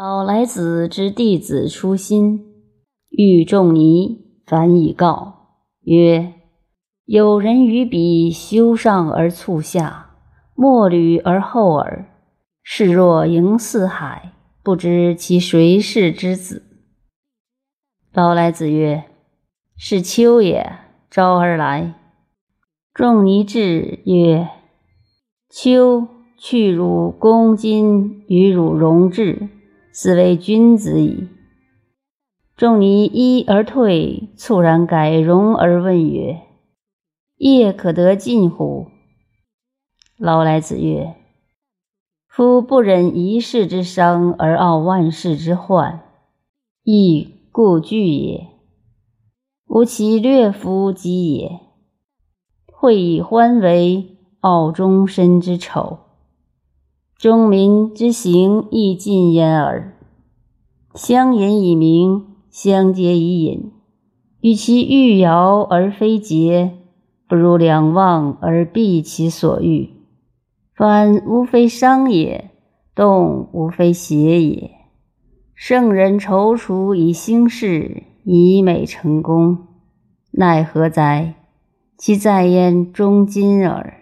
老来子之弟子出新，欲仲尼反以告曰：有人于彼修上而促下，莫履而后耳。是若盈四海，不知其谁是之子。老来子曰：是丘也，招而来。仲尼至曰：丘，去汝公今与汝戎至，斯为君子矣。仲尼一而退，猝然改容而问曰：夜可得进乎？老来子曰：夫不忍一世之伤而傲万世之患，亦故惧也。吾其略夫及也，会以欢为傲终身之丑，忠民之行亦尽焉耳。相隐以明，相结以隐，与其欲遥而非结，不如两忘而避其所欲。反无非伤也，动无非邪也。圣人踌躇以兴事，以美成功，奈何哉？其在焉终今耳。